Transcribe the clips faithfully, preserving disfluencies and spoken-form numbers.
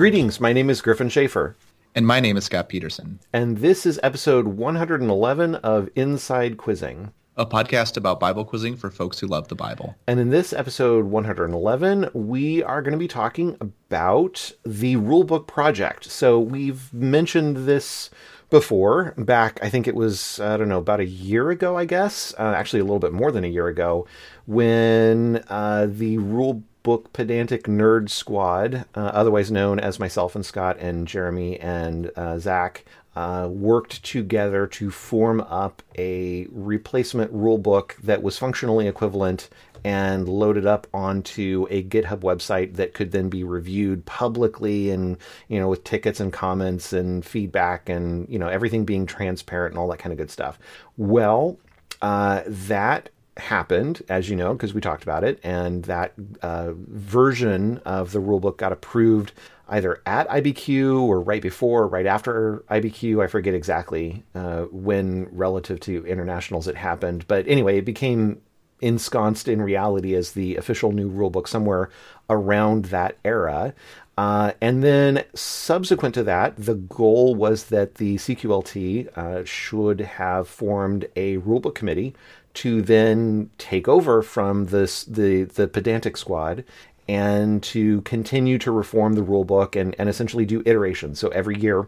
Greetings, my name is Griffin Schaefer. And my name is Scott Peterson. And this is episode one hundred eleven of Inside Quizzing, a podcast about Bible quizzing for folks who love the Bible. And in this episode one hundred eleven, we are going to be talking about the Rulebook Project. So we've mentioned this before, back, I think it was, I don't know, about a year ago, I guess, uh, actually a little bit more than a year ago, when uh, the Rulebook Book Pedantic Nerd Squad, uh, otherwise known as myself and Scott and Jeremy and uh, Zach, uh, worked together to form up a replacement rule book that was functionally equivalent and loaded up onto a GitHub website that could then be reviewed publicly and, you know, with tickets and comments and feedback and, you know, everything being transparent and all that kind of good stuff. Well, uh, that happened, as you know, because we talked about it, and that uh, version of the rulebook got approved either at I B Q or right before, or right after I B Q. I forget exactly uh, when relative to internationals it happened, but anyway, it became ensconced in reality as the official new rulebook somewhere around that era. Uh, and then subsequent to that, the goal was that the C Q L T uh, should have formed a rulebook committee to then take over from this, the the Pedantic Squad, and to continue to reform the rulebook and, and essentially do iterations. So every year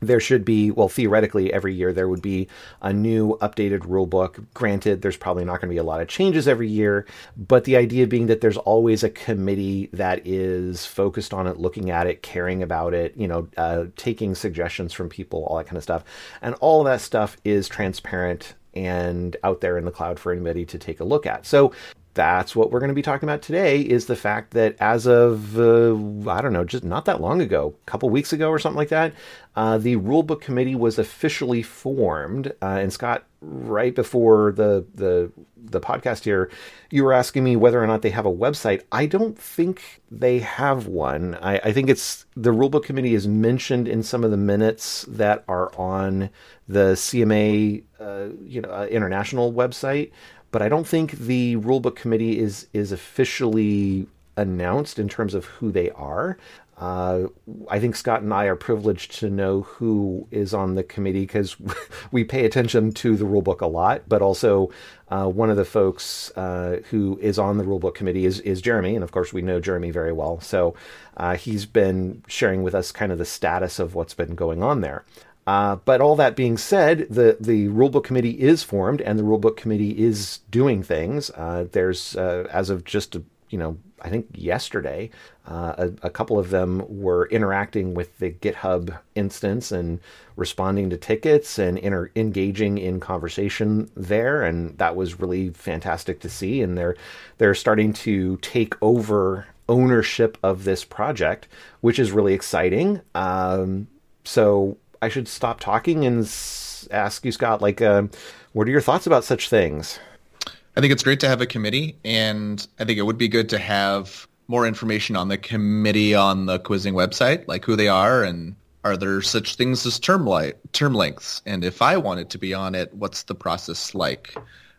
there should be, well, theoretically every year there would be a new updated rulebook. Granted, there's probably not going to be a lot of changes every year, but the idea being that there's always a committee that is focused on it, looking at it, caring about it, you know, uh, taking suggestions from people, all that kind of stuff. And all of that stuff is transparent and out there in the cloud for anybody to take a look at. So that's what we're going to be talking about today, is the fact that as of, uh, I don't know, just not that long ago, a couple weeks ago or something like that, uh, the Rulebook Committee was officially formed. Uh, and Scott, right before the, the the podcast here, you were asking me whether or not they have a website. I don't think they have one. I, I think it's, the Rulebook Committee is mentioned in some of the minutes that are on the C M A uh, you know, uh, international website. But I don't think the Rulebook Committee is is officially announced in terms of who they are. Uh, I think Scott and I are privileged to know who is on the committee because we pay attention to the rulebook a lot. But also, uh, one of the folks uh, who is on the Rulebook Committee is, is Jeremy. And of course, we know Jeremy very well. So uh, he's been sharing with us kind of the status of what's been going on there. Uh, but all that being said, the, the Rulebook Committee is formed, and the Rulebook Committee is doing things. Uh, there's, uh, as of just, you know, I think yesterday, uh, a, a couple of them were interacting with the GitHub instance and responding to tickets and inter- engaging in conversation there. And that was really fantastic to see. And they're they're starting to take over ownership of this project, which is really exciting. Um, so... I should stop talking and ask you, Scott, like, um, what are your thoughts about such things? I think it's great to have a committee, and I think it would be good to have more information on the committee on the quizzing website, like who they are, and are there such things as term, li- term lengths? And if I wanted to be on it, what's the process like?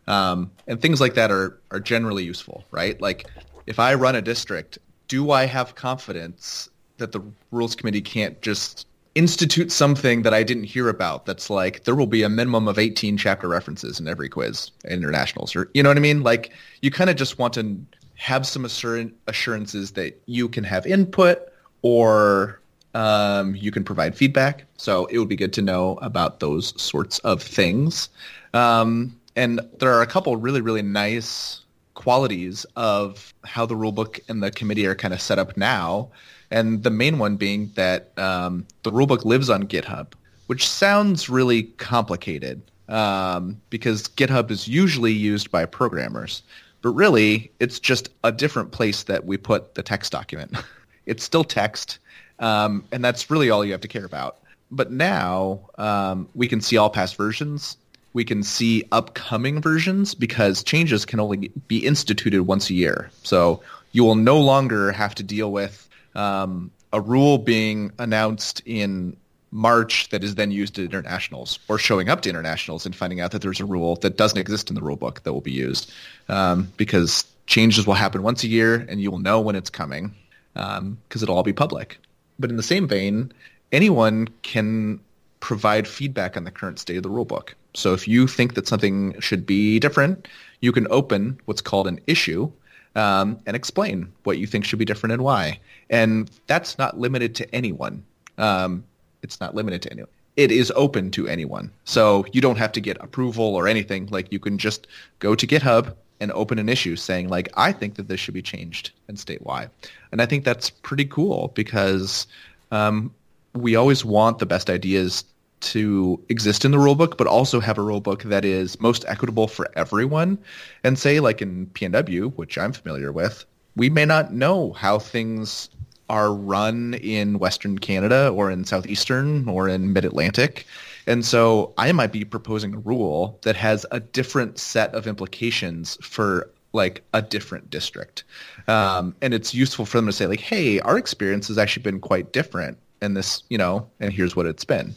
Um, and things like that are, are generally useful, right? Like, if I run a district, do I have confidence that the Rules Committee can't just institute something that I didn't hear about that's like, there will be a minimum of eighteen chapter references in every quiz, internationals, or, you know what I mean? Like, you kind of just want to have some assur- assurances that you can have input, or um, you can provide feedback. So it would be good to know about those sorts of things. Um, and there are a couple really, really nice qualities of how the rulebook and the committee are kind of set up now. And the main one being that um, the rulebook lives on GitHub, which sounds really complicated um, because GitHub is usually used by programmers. But really, it's just a different place that we put the text document. It's still text, um, and that's really all you have to care about. But now um, we can see all past versions. We can see upcoming versions because changes can only be instituted once a year. So you will no longer have to deal with Um, a rule being announced in March that is then used at internationals, or showing up to internationals and finding out that there's a rule that doesn't exist in the rule book that will be used, um, because changes will happen once a year and you will know when it's coming because um, it'll all be public. But in the same vein, anyone can provide feedback on the current state of the rulebook. So if you think that something should be different, you can open what's called an issue um, and explain what you think should be different and why. And that's not limited to anyone. Um, it's not limited to anyone. It is open to anyone. So you don't have to get approval or anything. Like, you can just go to GitHub and open an issue saying, like, I think that this should be changed, and state why. And I think that's pretty cool, because um, we always want the best ideas to exist in the rulebook, but also have a rulebook that is most equitable for everyone. And say, like in P N W, which I'm familiar with, we may not know how things are run in Western Canada or in Southeastern or in Mid-Atlantic. And so I might be proposing a rule that has a different set of implications for, like, a different district. Um, and it's useful for them to say, like, hey, our experience has actually been quite different in this, you know, and here's what it's been.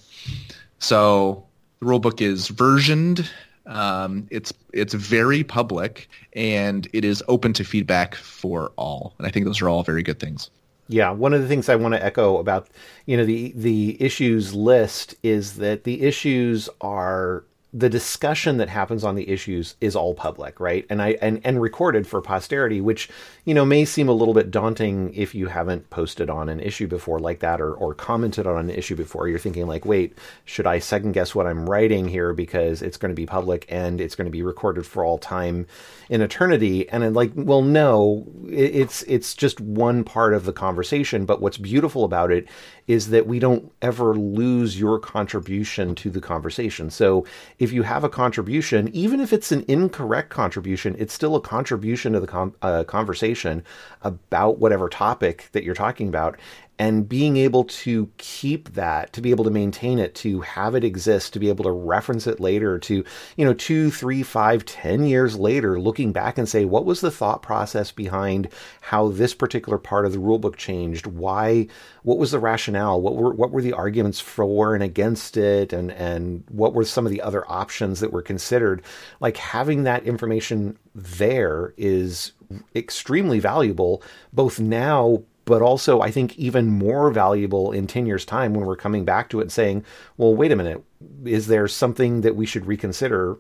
So the rulebook is versioned. Um, it's it's very public, and it is open to feedback for all. And I think those are all very good things. Yeah, one of the things I want to echo about, you know, the the issues list is that the issues are, the discussion that happens on the issues is all public, right? And I and, and recorded for posterity, which, you know, may seem a little bit daunting if you haven't posted on an issue before like that, or or commented on an issue before. You're thinking, like, wait, should I second guess what I'm writing here, because it's going to be public and it's going to be recorded for all time in eternity? And I'm like, well, no, it's it's just one part of the conversation. But what's beautiful about it is that we don't ever lose your contribution to the conversation. So if you have a contribution, even if it's an incorrect contribution, it's still a contribution to the com- uh, conversation about whatever topic that you're talking about. And being able to keep that, to be able to maintain it, to have it exist, to be able to reference it later, to, you know, two, three, five, ten years later, looking back and say, what was the thought process behind how this particular part of the rulebook changed? Why? What was the rationale? What were what were the arguments for and against it? And, and what were some of the other options that were considered? Like, having that information there is extremely valuable, both now, but also I think even more valuable in ten years time, when we're coming back to it and saying, well, wait a minute, is there something that we should reconsider,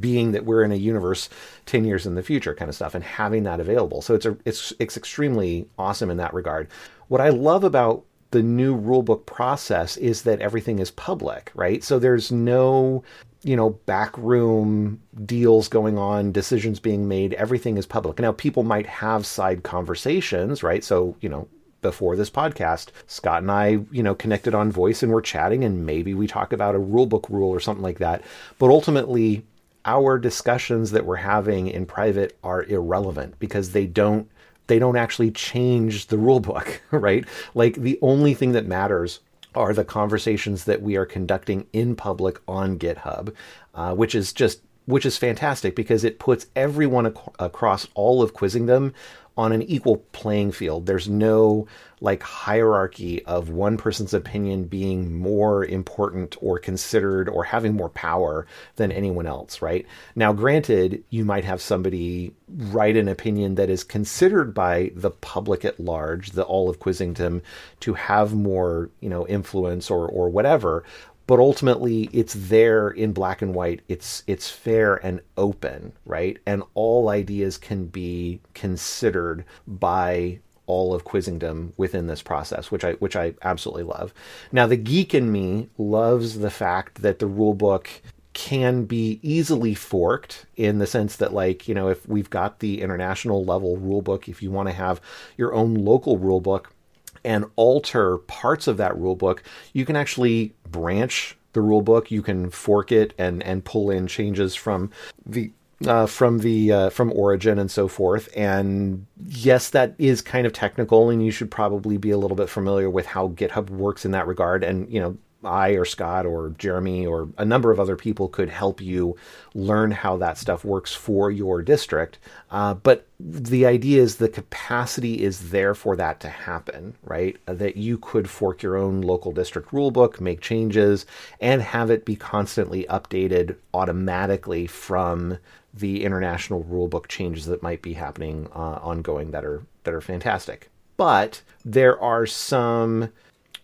being that we're in a universe ten years in the future kind of stuff, and having that available. So it's a, it's, it's extremely awesome in that regard. What I love about the new rulebook process is that everything is public, right? So there's no, you know, backroom deals going on, decisions being made, everything is public. Now, people might have side conversations, right? So, you know, before this podcast, Scott and I, you know, connected on Voice and we're chatting, and maybe we talk about a rulebook rule or something like that. But ultimately, our discussions that we're having in private are irrelevant, because they don't they don't actually change the rulebook, right? Like, the only thing that matters are the conversations that we are conducting in public on GitHub, uh, which is just, which is fantastic, because it puts everyone ac- across all of Quizzingdom on an equal playing field. There's no, like, hierarchy of one person's opinion being more important or considered or having more power than anyone else, right? Now, granted, you might have somebody write an opinion that is considered by the public at large, the all of Quizzingdom, to have more, you know, influence or or whatever. But ultimately, it's there in black and white. It's it's fair and open, right? And all ideas can be considered by all of Quizzingdom within this process, which I which I absolutely love. Now, the geek in me loves the fact that the rulebook can be easily forked, in the sense that, like, you know, if we've got the international level rulebook, if you want to have your own local rulebook and alter parts of that rulebook, you can actually branch the rulebook. You can fork it and and pull in changes from the uh, from the uh, from origin and so forth. And yes, that is kind of technical, and you should probably be a little bit familiar with how GitHub works in that regard. And, you know, I or Scott or Jeremy or a number of other people could help you learn how that stuff works for your district. Uh, but the idea is the capacity is there for that to happen, right? That you could fork your own local district rulebook, make changes, and have it be constantly updated automatically from the international rulebook changes that might be happening uh, ongoing that are that are fantastic. But there are some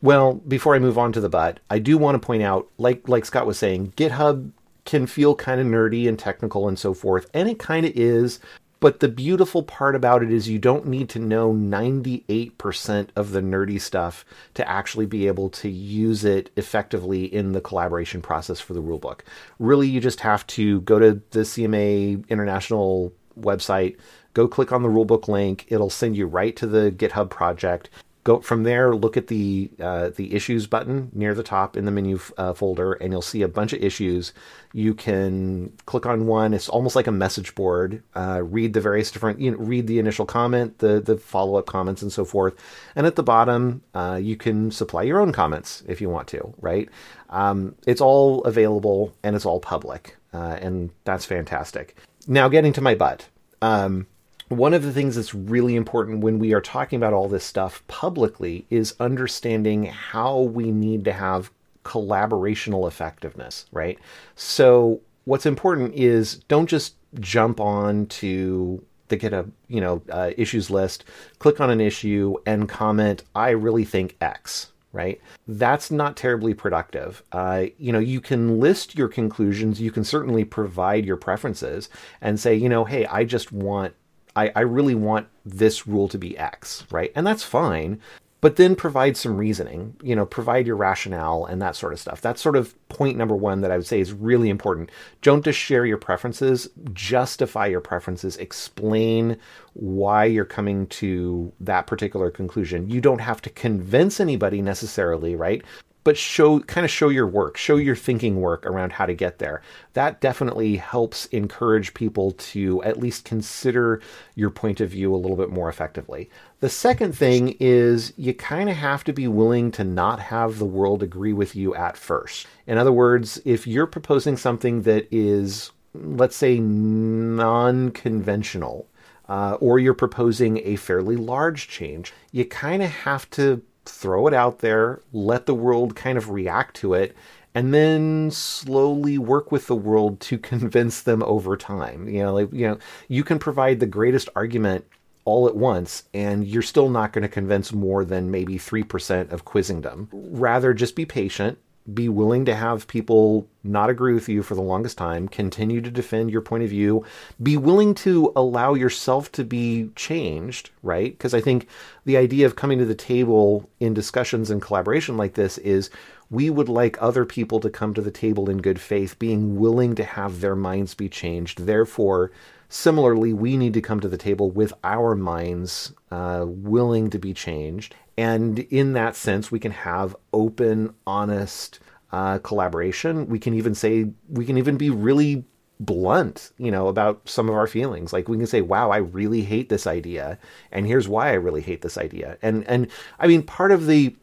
Well, before I move on to the but, I do want to point out, like like Scott was saying, GitHub can feel kind of nerdy and technical and so forth, and it kind of is. But the beautiful part about it is you don't need to know ninety-eight percent of the nerdy stuff to actually be able to use it effectively in the collaboration process for the rulebook. Really, you just have to go to the C M A International website, go click on the rulebook link. It'll send you right to the GitHub project. Go from there, look at the uh, the issues button near the top in the menu f- uh, folder, and you'll see a bunch of issues. You can click on one. It's almost like a message board. Uh, read the various different, you know, read the initial comment, the, the follow-up comments, and so forth. And at the bottom, uh, you can supply your own comments if you want to, right? Um, it's all available, and it's all public, uh, and that's fantastic. Now, getting to my butt. Um, One of the things that's really important when we are talking about all this stuff publicly is understanding how we need to have collaborational effectiveness, right? So what's important is don't just jump on to the GitHub, you know, uh, issues list, click on an issue and comment, I really think X, right? That's not terribly productive. Uh, you know, you can list your conclusions. You can certainly provide your preferences and say, you know, hey, I just want I, I really want this rule to be X, right? And that's fine, but then provide some reasoning, you know, provide your rationale and that sort of stuff. That's sort of point number one that I would say is really important. Don't just share your preferences, justify your preferences, explain why you're coming to that particular conclusion. You don't have to convince anybody necessarily, right? But show kind of show your work, show your thinking work around how to get there. That definitely helps encourage people to at least consider your point of view a little bit more effectively. The second thing is you kind of have to be willing to not have the world agree with you at first. In other words, if you're proposing something that is, let's say, non-conventional, uh, or you're proposing a fairly large change, you kind of have to throw it out there, let the world kind of react to it, and then slowly work with the world to convince them over time. You know, like, you know, you can provide the greatest argument all at once, and you're still not going to convince more than maybe three percent of quizzingdom. Rather, just be patient, be willing to have people not agree with you for the longest time, continue to defend your point of view, be willing to allow yourself to be changed, right? Because I think the idea of coming to the table in discussions and collaboration like this is we would like other people to come to the table in good faith, being willing to have their minds be changed. Therefore, similarly, we need to come to the table with our minds uh, willing to be changed. And in that sense, we can have open, honest uh, collaboration. We can even say, we can even be really blunt, you know, about some of our feelings. Like we can say, wow, I really hate this idea. And here's why I really hate this idea. And, and I mean, part of the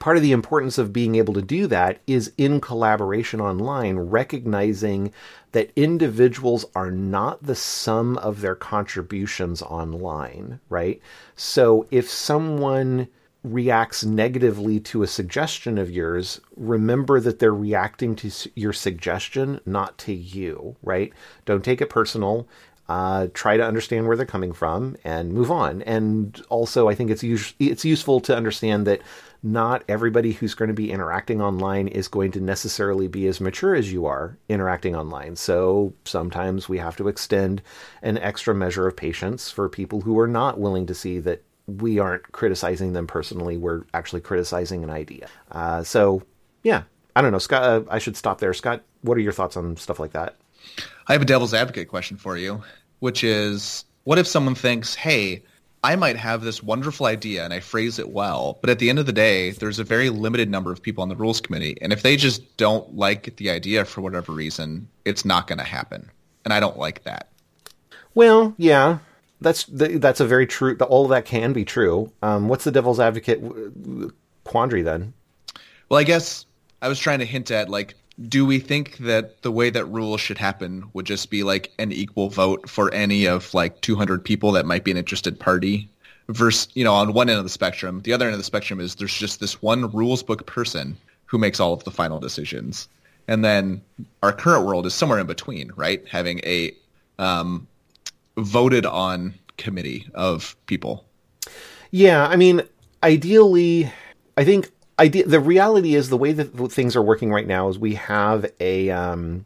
Part of the importance of being able to do that is in collaboration online, recognizing that individuals are not the sum of their contributions online, right? So if someone reacts negatively to a suggestion of yours, remember that they're reacting to your suggestion, not to you, right? Don't take it personal. Uh, try to understand where they're coming from and move on. And also, I think it's us- it's useful to understand that not everybody who's going to be interacting online is going to necessarily be as mature as you are interacting online. So sometimes we have to extend an extra measure of patience for people who are not willing to see that we aren't criticizing them personally. We're actually criticizing an idea. Uh, so, yeah, I don't know. Scott, uh, I should stop there. Scott, what are your thoughts on stuff like that? I have a devil's advocate question for you, which is, what if someone thinks, hey, I might have this wonderful idea and I phrase it well, but at the end of the day, there's a very limited number of people on the rules committee. And if they just don't like the idea for whatever reason, it's not going to happen. And I don't like that. Well, yeah, that's that's a very true. All of that can be true. Um, what's the devil's advocate quandary then? Well, I guess I was trying to hint at, like, do we think that the way that rules should happen would just be like an equal vote for any of like two hundred people that might be an interested party versus, you know, on one end of the spectrum? The other end of the spectrum is there's just this one rules book person who makes all of the final decisions. And then our current world is somewhere in between, right? Having a um, voted on committee of people. Yeah. I mean, ideally, I think idea, the reality is the way that things are working right now is we have a um,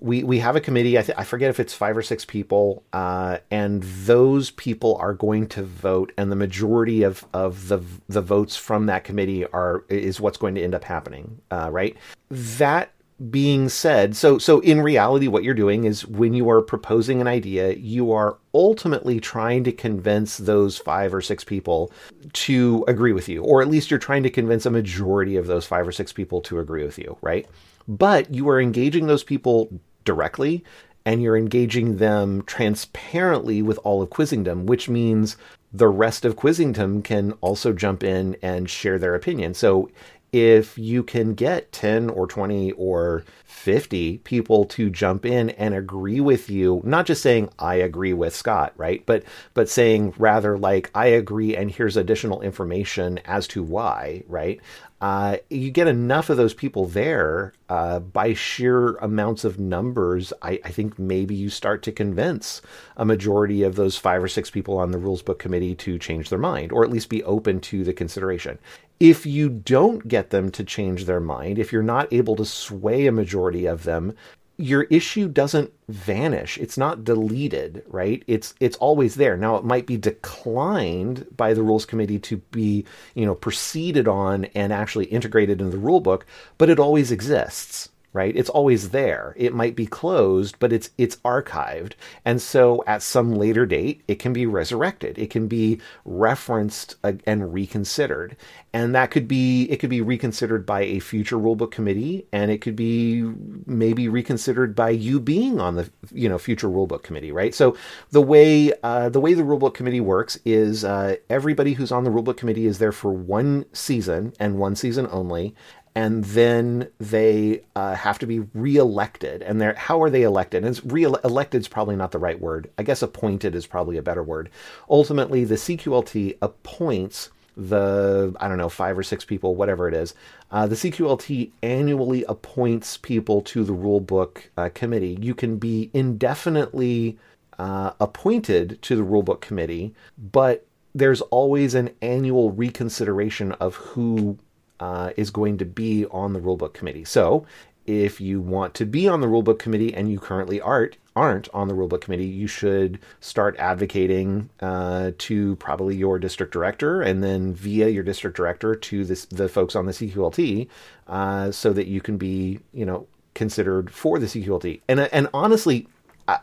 we we have a committee. I, th- I forget if it's five or six people, uh, and those people are going to vote, and the majority of of the the votes from that committee are is what's going to end up happening. Uh, right. That being said, so so in reality, what you're doing is when you are proposing an idea, you are ultimately trying to convince those five or six people to agree with you, or at least you're trying to convince a majority of those five or six people to agree with you, right? But you are engaging those people directly, and you're engaging them transparently with all of Quizzingdom, which means the rest of Quizzingdom can also jump in and share their opinion. So if you can get ten or twenty or fifty people to jump in and agree with you, not just saying, I agree with Scott, right? But but saying rather like, I agree, and here's additional information as to why, right? Uh, you get enough of those people there uh, by sheer amounts of numbers, I, I think maybe you start to convince a majority of those five or six people on the Rules Book Committee to change their mind, or at least be open to the consideration. If you don't get them to change their mind, if you're not able to sway a majority of them, your issue doesn't vanish. It's not deleted, right? It's it's always there. Now, it might be declined by the Rules Committee to be, you know, proceeded on and actually integrated into the rule book, but it always exists, right? It's always there. It might be closed, but it's it's archived. And so at some later date, it can be resurrected. It can be referenced and reconsidered. And that could be, it could be reconsidered by a future rulebook committee, and it could be maybe reconsidered by you being on the, you know, future rulebook committee, right? So the way uh, the way the rulebook committee works is uh, everybody who's on the rulebook committee is there for one season and one season only. And then they uh, have to be reelected. And they're, how are they elected? And re-elected is probably not the right word. I guess appointed is probably a better word. Ultimately, the C Q L T appoints the, I don't know, five or six people, whatever it is. Uh, the C Q L T annually appoints people to the rule book uh, committee. You can be indefinitely uh, appointed to the rule book committee, but there's always an annual reconsideration of who Uh, is going to be on the rulebook committee. So if you want to be on the rulebook committee and you currently aren't, aren't on the rulebook committee, you should start advocating uh, to probably your district director, and then via your district director to this, the folks on the C Q L T, uh, so that you can be, you know, considered for the C Q L T. And, and honestly,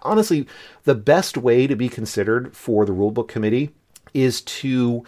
honestly, the best way to be considered for the rulebook committee is to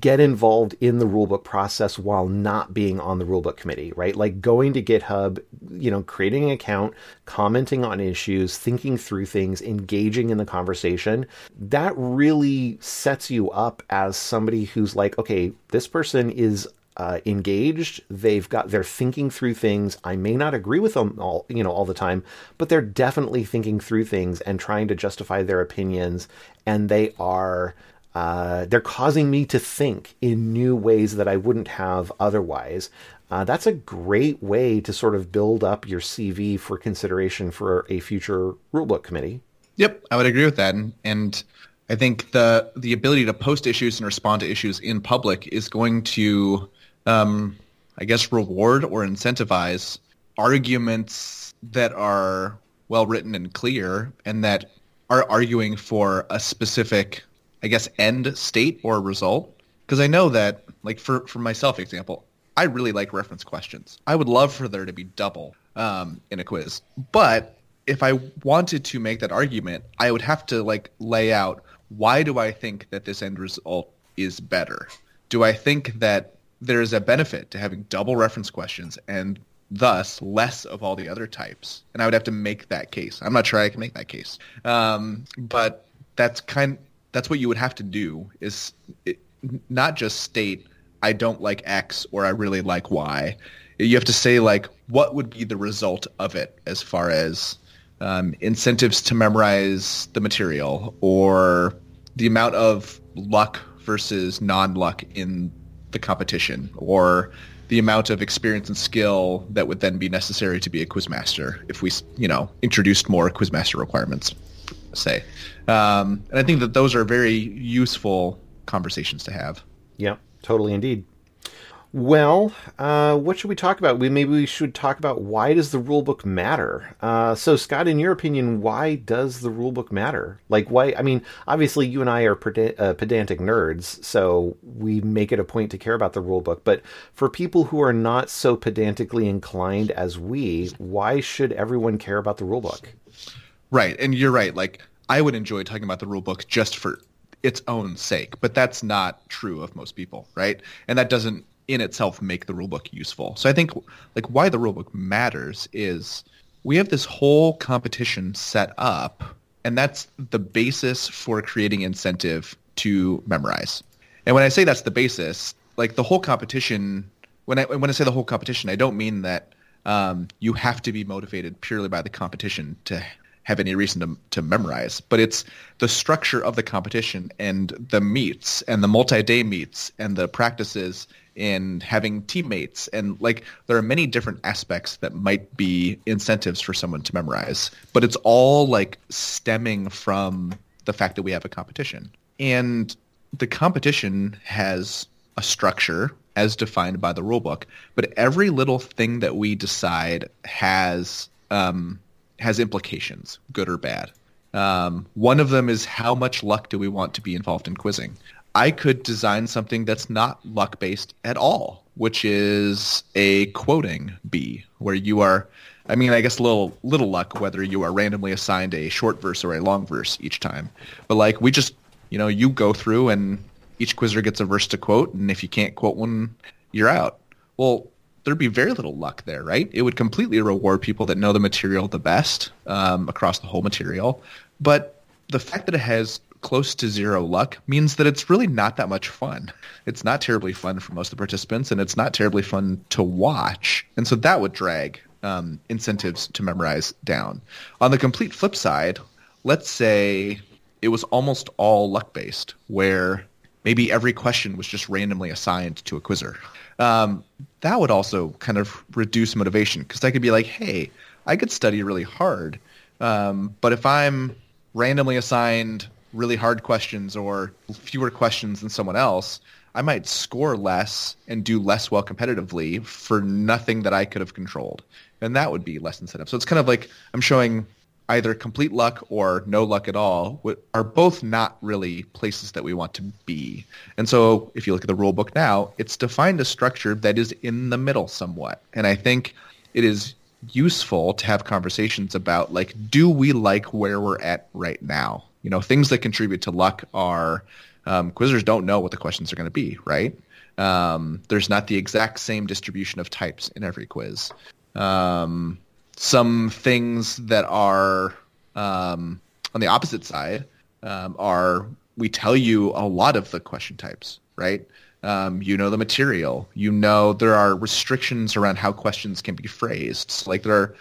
get involved in the rulebook process while not being on the rulebook committee, right? Like going to GitHub, you know, creating an account, commenting on issues, thinking through things, engaging in the conversation. That really sets you up as somebody who's like, okay, this person is Uh, engaged. They've got, they're thinking through things. I may not agree with them all, you know, all the time, but they're definitely thinking through things and trying to justify their opinions. And they are, Uh, they're causing me to think in new ways that I wouldn't have otherwise. Uh, that's a great way to sort of build up your C V for consideration for a future rulebook committee. Yep, I would agree with that. And, and I think the the ability to post issues and respond to issues in public is going to, um, I guess, reward or incentivize arguments that are well-written and clear, and that are arguing for a specific, I guess, end state or result. Because I know that, like, for, for myself, example, I really like reference questions. I would love for there to be double um, in a quiz. But if I wanted to make that argument, I would have to, like, lay out, why do I think that this end result is better? Do I think that there is a benefit to having double reference questions and thus less of all the other types? And I would have to make that case. I'm not sure I can make that case. Um, but that's kind That's what you would have to do, is it, not just state, I don't like X or I really like Y. You have to say, like, what would be the result of it as far as um, incentives to memorize the material, or the amount of luck versus non-luck in the competition, or the amount of experience and skill that would then be necessary to be a quizmaster if we, you know, introduced more quizmaster requirements, say. Um, and I think that those are very useful conversations to have. Yeah, totally indeed. Well, uh, what should we talk about? We maybe we should talk about why does the rulebook matter? Uh, so, Scott, in your opinion, why does the rulebook matter? Like, why? I mean, obviously, you and I are peda- uh, pedantic nerds, so we make it a point to care about the rulebook. But for people who are not so pedantically inclined as we, why should everyone care about the rulebook? Right, and you're right. Like, I would enjoy talking about the rulebook just for its own sake, but that's not true of most people, right? And that doesn't in itself make the rulebook useful. So I think like why the rulebook matters is we have this whole competition set up, and that's the basis for creating incentive to memorize. And when I say that's the basis, like the whole competition, when I when I say the whole competition, I don't mean that um, you have to be motivated purely by the competition to have any reason to, to memorize, but it's the structure of the competition and the meets and the multi-day meets and the practices in having teammates. And like, there are many different aspects that might be incentives for someone to memorize, but it's all like stemming from the fact that we have a competition, and the competition has a structure as defined by the rulebook, but every little thing that we decide has, um, has implications, good or bad. Um, one of them is how much luck do we want to be involved in quizzing? I could design something that's not luck-based at all, which is a quoting bee, where you are, I mean, I guess little little luck, whether you are randomly assigned a short verse or a long verse each time. But like, we just, you know, you go through and each quizzer gets a verse to quote, and if you can't quote one, you're out. Well, there'd be very little luck there, right? It would completely reward people that know the material the best um, across the whole material. But the fact that it has close to zero luck means that it's really not that much fun. It's not terribly fun for most of the participants, and it's not terribly fun to watch. And so that would drag um, incentives to memorize down. On the complete flip side, let's say it was almost all luck-based, where maybe every question was just randomly assigned to a quizzer. Um, that would also kind of reduce motivation, because I could be like, hey, I could study really hard, um, but if I'm randomly assigned really hard questions or fewer questions than someone else, I might score less and do less well competitively for nothing that I could have controlled. And that would be less incentive. So it's kind of like I'm showing either complete luck or no luck at all are both not really places that we want to be. And so if you look at the rule book now, it's defined a structure that is in the middle somewhat. And I think it is useful to have conversations about, like, do we like where we're at right now? You know, things that contribute to luck are um, quizzers don't know what the questions are going to be, right? Um, there's not the exact same distribution of types in every quiz. Um Some things that are um, on the opposite side um, are we tell you a lot of the question types, right? Um, you know the material. You know there are restrictions around how questions can be phrased. So, like, there are,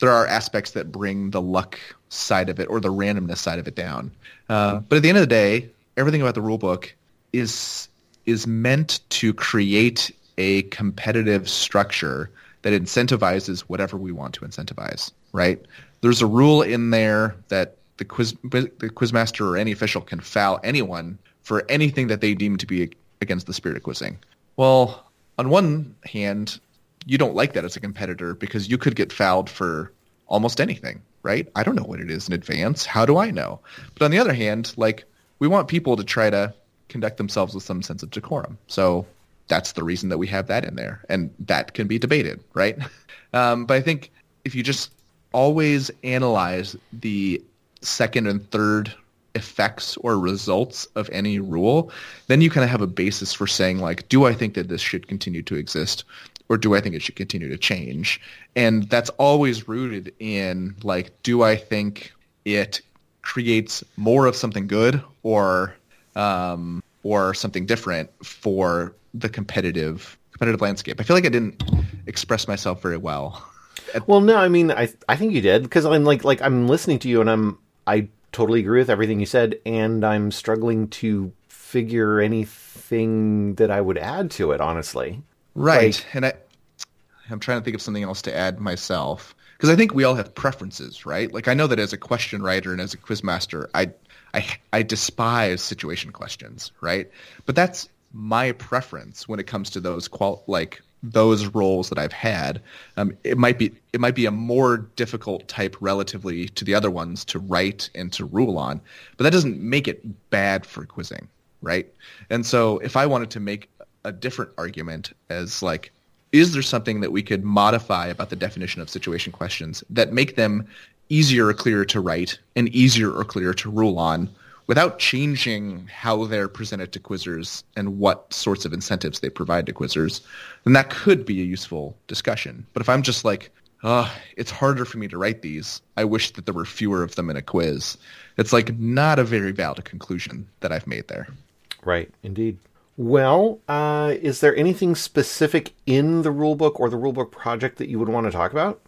there are aspects that bring the luck side of it or the randomness side of it down. Uh, but at the end of the day, everything about the rule book is is meant to create a competitive structure that incentivizes whatever we want to incentivize, right? There's a rule in there that the quiz, the quizmaster or any official can foul anyone for anything that they deem to be against the spirit of quizzing. Well, on one hand, you don't like that as a competitor, because you could get fouled for almost anything, right? I don't know what it is in advance. How do I know? But on the other hand, like, we want people to try to conduct themselves with some sense of decorum. So that's the reason that we have that in there, and that can be debated, right? Um, but I think if you just always analyze the second and third effects or results of any rule, then you kind of have a basis for saying, like, do I think that this should continue to exist, or do I think it should continue to change? And that's always rooted in, like, do I think it creates more of something good or um, or something different for the competitive competitive landscape. I feel like I didn't express myself very well. Well, no, I mean, I I think you did, because I'm like like I'm listening to you, and I'm I totally agree with everything you said, and I'm struggling to figure anything that I would add to it, honestly. Right, like, and I I'm trying to think of something else to add myself, because I think we all have preferences, right? Like, I know that as a question writer and as a quizmaster, I I I despise situation questions, right? But that's my preference when it comes to those qual like those roles that I've had. Um, it might be it might be a more difficult type relatively to the other ones to write and to rule on, but that doesn't make it bad for quizzing, right? And so if I wanted to make a different argument as like, is there something that we could modify about the definition of situation questions that make them easier or clearer to write and easier or clearer to rule on without changing how they're presented to quizzers and what sorts of incentives they provide to quizzers, then that could be a useful discussion. But if I'm just like, oh, it's harder for me to write these, I wish that there were fewer of them in a quiz, it's like not a very valid conclusion that I've made there. Right, indeed. Well, uh, is there anything specific in the rulebook or the rulebook project that you would want to talk about?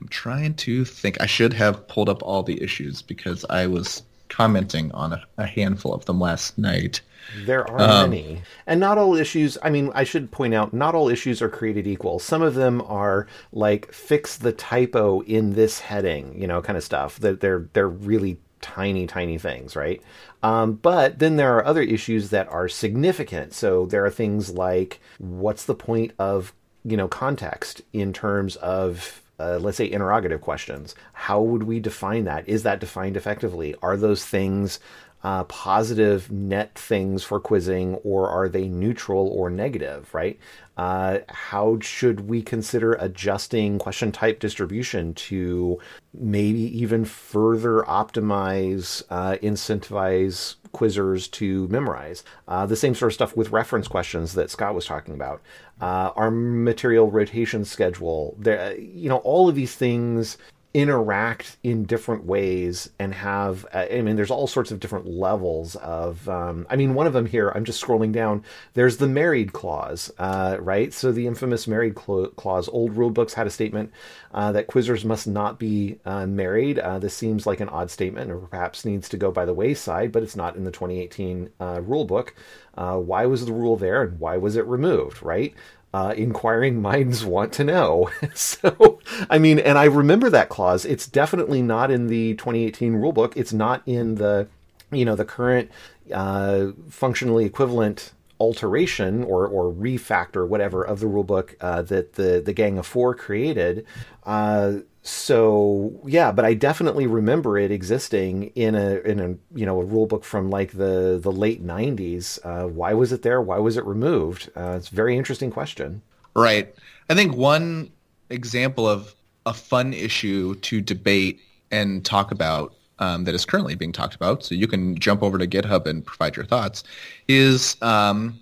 I'm trying to think. I should have pulled up all the issues because I was commenting on a, a handful of them last night. There are um, many. And not all issues, I mean, I should point out, not all issues are created equal. Some of them are like, fix the typo in this heading, you know, kind of stuff. They're, they're, they're really tiny, tiny things, right? Um, but then there are other issues that are significant. So there are things like, what's the point of, you know, context in terms of, uh, let's say, interrogative questions? How would we define that? Is that defined effectively? Are those things uh, positive net things for quizzing, or are they neutral or negative, right? Uh, how should we consider adjusting question type distribution to maybe even further optimize, uh, incentivize quizzers to memorize? Uh, the same sort of stuff with reference questions that Scott was talking about. Uh, our material rotation schedule. There, you know, all of these things interact in different ways and have, uh, I mean, there's all sorts of different levels of, um, I mean, one of them here, I'm just scrolling down, there's the married clause, uh, right? So the infamous married cl- clause, old rule books had a statement uh, that quizzers must not be uh, married. Uh, this seems like an odd statement or perhaps needs to go by the wayside, but it's not in the twenty eighteen uh, rule book. Uh, why was the rule there and why was it removed, right? Uh, inquiring minds want to know. So, I mean, and I remember that clause. It's definitely not in the twenty eighteen rulebook. It's not in the, you know, the current uh, functionally equivalent alteration or or refactor, whatever, of the rulebook uh, that the the Gang of Four created. Uh, so yeah, but I definitely remember it existing in a in a you know a rule book from like the the late nineties. Uh, why was it there? Why was it removed? Uh, it's a very interesting question. Right. I think one example of a fun issue to debate and talk about um, that is currently being talked about, so you can jump over to GitHub and provide your thoughts, is um,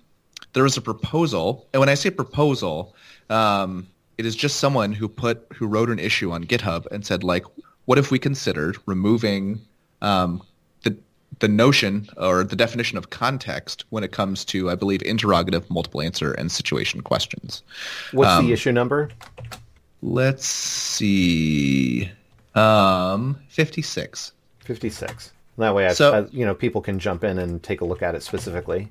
there was a proposal, and when I say proposal, um, it is just someone who put who wrote an issue on GitHub and said, like, what if we considered removing um, the the notion or the definition of context when it comes to, I believe, interrogative, multiple answer, and situation questions? What's um, the issue number? Let's see, um, fifty-six. fifty-six. That way, I, so, I, you know, people can jump in and take a look at it specifically.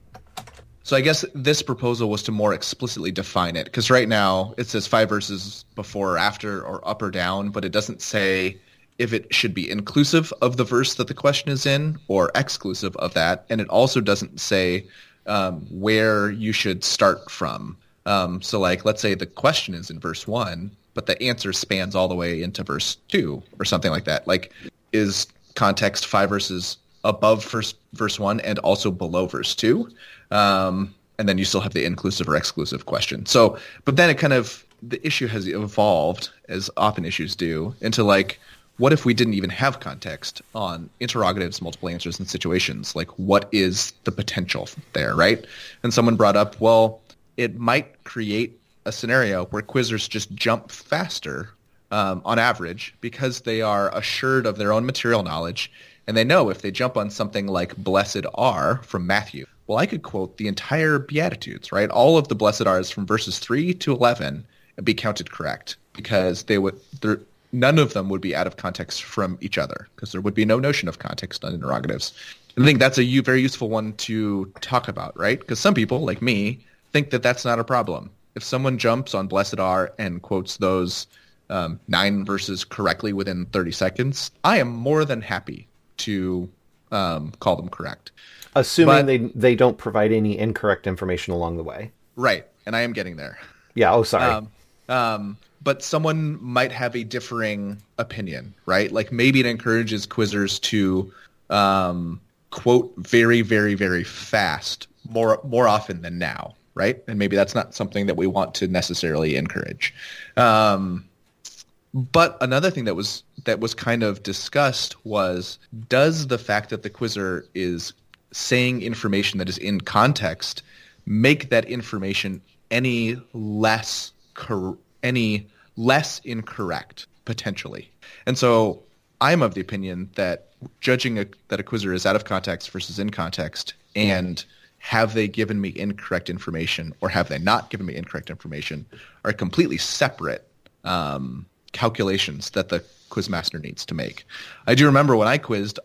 So I guess this proposal was to more explicitly define it, because right now it says five verses before or after or up or down, but it doesn't say if it should be inclusive of the verse that the question is in or exclusive of that. And it also doesn't say um, where you should start from. Um, so like, let's say the question is in verse one, but the answer spans all the way into verse two or something like that. Like, is context five verses above first, verse one and also below verse two? Um, and then you still have the inclusive or exclusive question. So, but then it kind of, the issue has evolved, as often issues do, into like, what if we didn't even have context on interrogatives, multiple answers, and situations? Like, what is the potential there, right? And someone brought up, well, it might create a scenario where quizzers just jump faster um, on average because they are assured of their own material knowledge, and they know if they jump on something like blessed are from Matthew, well, I could quote the entire Beatitudes, right? All of the blessed are's from verses three to eleven and be counted correct, because they would there, none of them would be out of context from each other, because there would be no notion of context on interrogatives. And I think that's a very useful one to talk about, right? Because some people, like me, think that that's not a problem. If someone jumps on blessed are and quotes those um, nine verses correctly within thirty seconds, I am more than happy to um, call them correct. Assuming but, they they don't provide any incorrect information along the way. Right. And I am getting there. Yeah. Oh, sorry. Um, um, but someone might have a differing opinion, right? Like maybe it encourages quizzers to um, quote very, very, very fast more more often than now, right? And maybe that's not something that we want to necessarily encourage. Um, but another thing that was that was kind of discussed was, does the fact that the quizzer is saying information that is in context make that information any less cor- any less incorrect potentially? And so I'm of the opinion that judging a, that a quizzer is out of context versus in context, and have they given me incorrect information or have they not given me incorrect information, are completely separate um, calculations that the quizmaster needs to make. I do remember when I quizzed,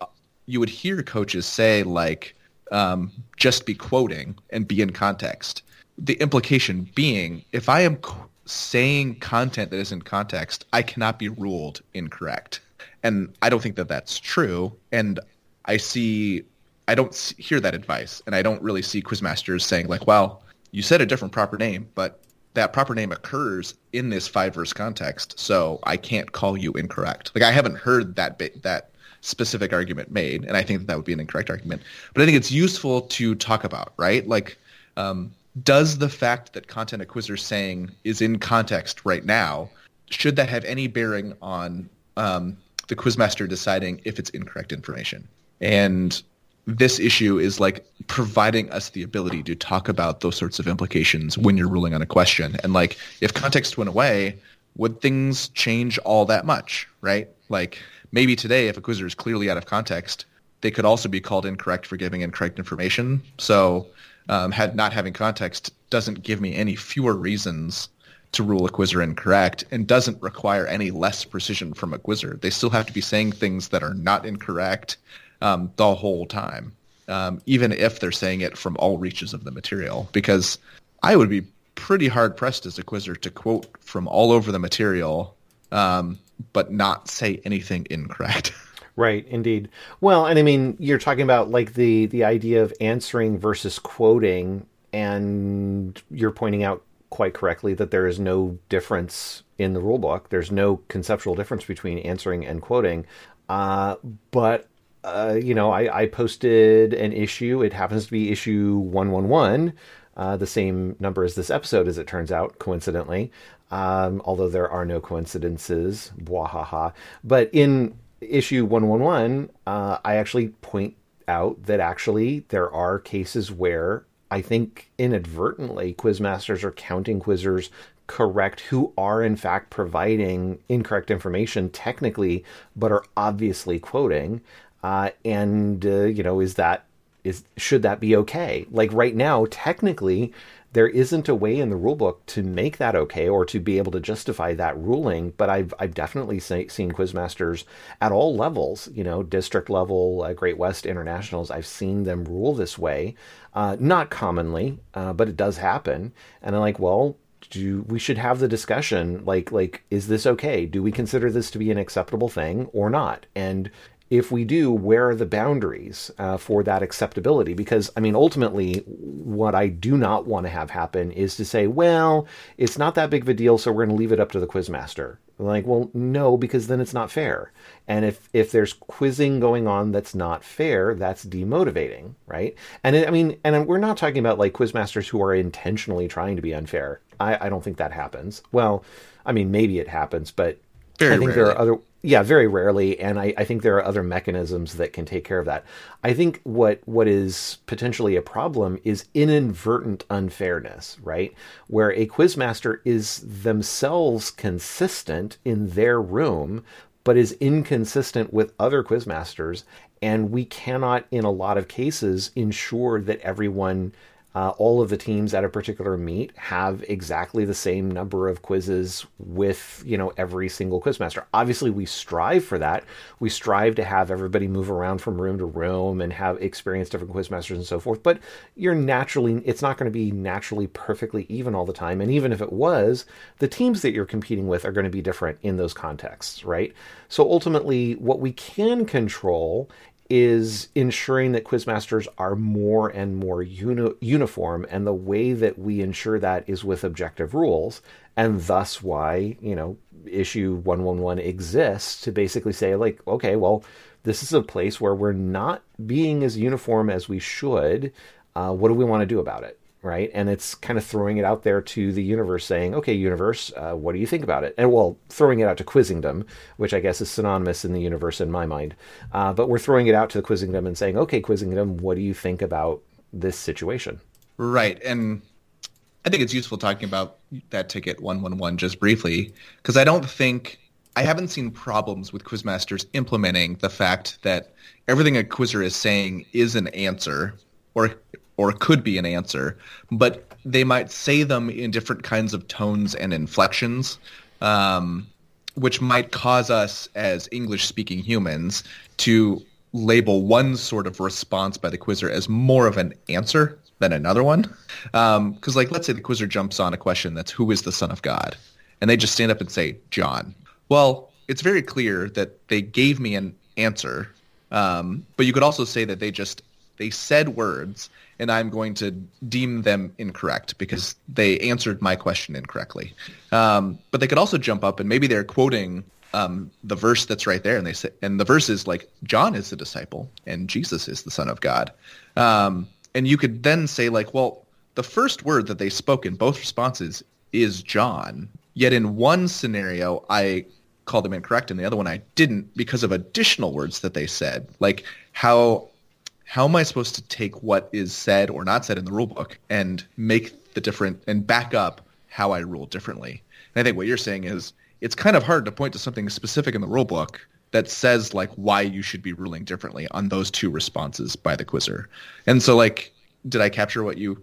you would hear coaches say like, um, just be quoting and be in context. The implication being, if I am qu- saying content that is in context, I cannot be ruled incorrect. And I don't think that that's true. And I see, I don't see, hear that advice. And I don't really see quizmasters saying like, well, you said a different proper name, but that proper name occurs in this five-verse context, so I can't call you incorrect. Like I haven't heard that bit, that specific argument made, and I think that, that would be an incorrect argument. But I think it's useful to talk about, right? Like, um, does the fact that content a quizzer is saying is in context right now, should that have any bearing on um, the quizmaster deciding if it's incorrect information? And this issue is like providing us the ability to talk about those sorts of implications when you're ruling on a question. And like, if context went away, would things change all that much, right? Like maybe today, if a quizzer is clearly out of context, they could also be called incorrect for giving incorrect information. So um, had not having context doesn't give me any fewer reasons to rule a quizzer incorrect, and doesn't require any less precision from a quizzer. They still have to be saying things that are not incorrect um, the whole time, um, even if they're saying it from all reaches of the material. Because I would be pretty hard-pressed as a quizzer to quote from all over the material, um, but not say anything incorrect. Right, indeed. Well, and I mean, you're talking about like the, the idea of answering versus quoting, and you're pointing out quite correctly that there is no difference in the rule book. There's no conceptual difference between answering and quoting. Uh, but, uh, you know, I, I posted an issue. It happens to be issue one eleven, uh, the same number as this episode, as it turns out, coincidentally. Um, although there are no coincidences, bwahaha. But in issue one eleven, uh, I actually point out that actually there are cases where I think inadvertently quizmasters are counting quizzers correct who are in fact providing incorrect information technically, but are obviously quoting. Uh, and, uh, you know, is that, is, should that be okay? Like right now, technically, there isn't a way in the rule book to make that okay or to be able to justify that ruling. But I've I've definitely say, seen quizmasters at all levels, you know, district level, uh, Great West, internationals. I've seen them rule this way, uh, not commonly, uh, but it does happen. And I'm like, well, do we should have the discussion like like is this okay? Do we consider this to be an acceptable thing or not? And if we do, where are the boundaries uh, for that acceptability? Because, I mean, ultimately, what I do not want to have happen is to say, well, it's not that big of a deal, so we're going to leave it up to the quizmaster. Like, well, no, because then it's not fair. And if, if there's quizzing going on that's not fair, that's demotivating, right? And it, I mean, and we're not talking about, like, quizmasters who are intentionally trying to be unfair. I, I don't think that happens. Well, I mean, maybe it happens, but Very I think rarely. there are other... Yeah, very rarely. And I, I think there are other mechanisms that can take care of that. I think what what is potentially a problem is inadvertent unfairness, right? Where a quizmaster is themselves consistent in their room, but is inconsistent with other quizmasters. And we cannot, in a lot of cases, ensure that everyone, uh, all of the teams at a particular meet have exactly the same number of quizzes with, you know, every single quizmaster. Obviously, we strive for that. We strive to have everybody move around from room to room and have experience different quizmasters and so forth. But you're naturally, it's not going to be naturally perfectly even all the time. And even if it was, the teams that you're competing with are going to be different in those contexts, right? So ultimately, what we can control is ensuring that quizmasters are more and more uni uniform. And the way that we ensure that is with objective rules. And thus why, you know, issue one eleven exists, to basically say, like, okay, well, this is a place where we're not being as uniform as we should. Uh, what do we want to do about it? Right. And it's kind of throwing it out there to the universe, saying, okay, universe, uh, what do you think about it? And, well, throwing it out to quizzingdom, which I guess is synonymous in the universe in my mind. Uh, but we're throwing it out to the quizzingdom and saying, okay, quizzingdom, what do you think about this situation? Right. And I think it's useful talking about that ticket one eleven just briefly, because I don't think I haven't seen problems with quizmasters implementing the fact that everything a quizzer is saying is an answer, or or could be an answer, but they might say them in different kinds of tones and inflections, um, which might cause us as English-speaking humans to label one sort of response by the quizzer as more of an answer than another one. Because, um, like, let's say the quizzer jumps on a question that's, who is the Son of God? And they just stand up and say, John. Well, it's very clear that they gave me an answer, um, but you could also say that they just they said words, and I'm going to deem them incorrect because they answered my question incorrectly. Um, but they could also jump up, and maybe they're quoting um, the verse that's right there, and they say, and the verse is like, John is the disciple, and Jesus is the Son of God. Um, and you could then say, like, well, the first word that they spoke in both responses is John, yet in one scenario I called them incorrect, and the other one I didn't, because of additional words that they said, like how... How am I supposed to take what is said or not said in the rule book and make the different and back up how I rule differently? And I think what you're saying is it's kind of hard to point to something specific in the rule book that says, like, why you should be ruling differently on those two responses by the quizzer. And so, like, did I capture what you...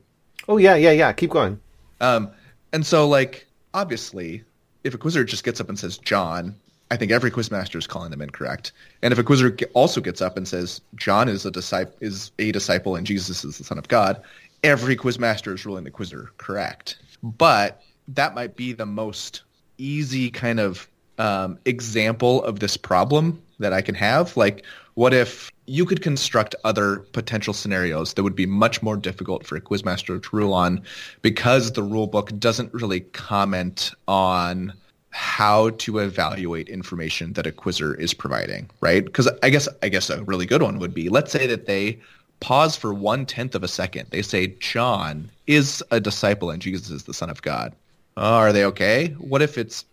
Oh, yeah, yeah, yeah. Keep going. Um, and so, like, obviously, if a quizzer just gets up and says, John... I think every quizmaster is calling them incorrect. And if a quizzer also gets up and says, John is a disciple, is a disciple and Jesus is the Son of God, every quizmaster is ruling the quizzer correct. But that might be the most easy kind of um, example of this problem that I can have. Like, what if you could construct other potential scenarios that would be much more difficult for a quizmaster to rule on, because the rule book doesn't really comment on how to evaluate information that a quizzer is providing, right? Because I guess I guess a really good one would be, let's say that they pause for one-tenth of a second. They say, John is a disciple and Jesus is the Son of God. Uh, are they okay? What if it's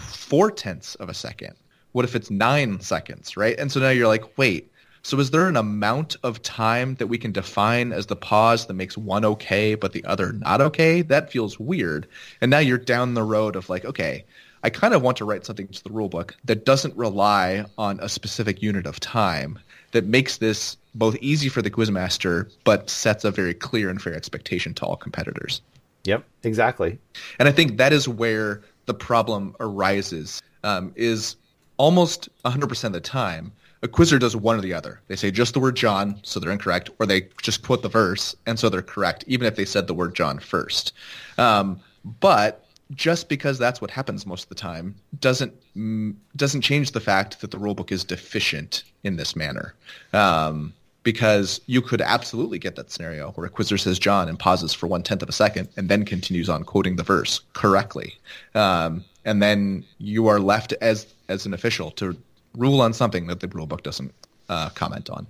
four-tenths of a second? What if it's nine seconds, right? And so now you're like, wait, so is there an amount of time that we can define as the pause that makes one okay but the other not okay? That feels weird. And now you're down the road of, like, okay, I kind of want to write something to the rule book that doesn't rely on a specific unit of time, that makes this both easy for the quizmaster but sets a very clear and fair expectation to all competitors. Yep, exactly. And I think that is where the problem arises, um, is almost one hundred percent of the time, a quizzer does one or the other. They say just the word John, so they're incorrect, or they just quote the verse, and so they're correct, even if they said the word John first. Um, but... just because that's what happens most of the time doesn't doesn't change the fact that the rulebook is deficient in this manner. Um, because you could absolutely get that scenario where a quizzer says John and pauses for one-tenth of a second and then continues on quoting the verse correctly. Um, and then you are left as, as an official to rule on something that the rulebook doesn't uh, comment on.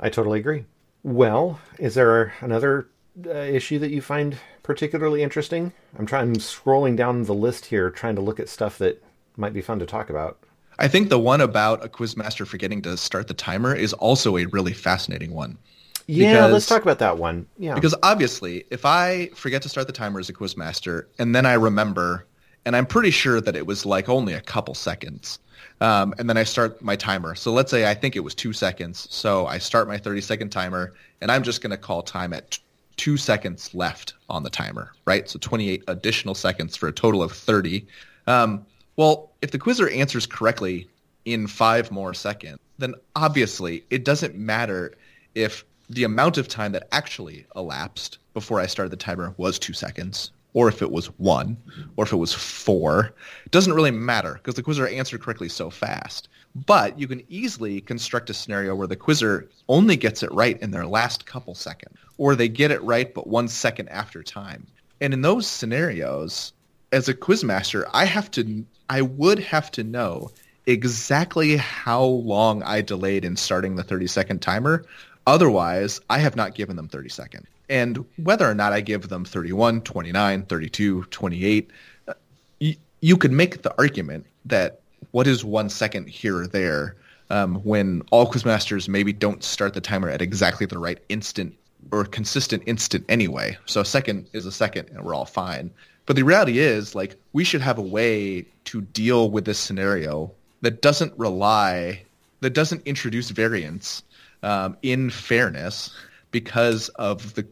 I totally agree. Well, is there another uh, issue that you find particularly interesting? I'm trying I'm scrolling down the list here, trying to look at stuff that might be fun to talk about. I think the one about a quizmaster forgetting to start the timer is also a really fascinating one. Yeah, because, let's talk about that one. Yeah, because obviously, if I forget to start the timer as a quizmaster, and then I remember, and I'm pretty sure that it was like only a couple seconds, um, and then I start my timer. So let's say I think it was two seconds, so I start my thirty-second timer, and I'm just going to call time at t- two seconds left on the timer, right? So twenty-eight additional seconds for a total of thirty. Um, well, if the quizzer answers correctly in five more seconds, then obviously it doesn't matter if the amount of time that actually elapsed before I started the timer was two seconds or if it was one, or if it was four. It doesn't really matter because the quizzer answered correctly so fast. But you can easily construct a scenario where the quizzer only gets it right in their last couple seconds, or they get it right but one second after time. And in those scenarios, as a quizmaster, I have to, I would have to know exactly how long I delayed in starting the thirty-second timer. Otherwise, I have not given them thirty seconds. And whether or not I give them thirty-one, twenty-nine, thirty-two, twenty-eight, you, you could make the argument that what is one second here or there um, when all quizmasters maybe don't start the timer at exactly the right instant or consistent instant anyway. So a second is a second and we're all fine. But the reality is, like, we should have a way to deal with this scenario that doesn't rely, that doesn't introduce variance um, in fairness because of the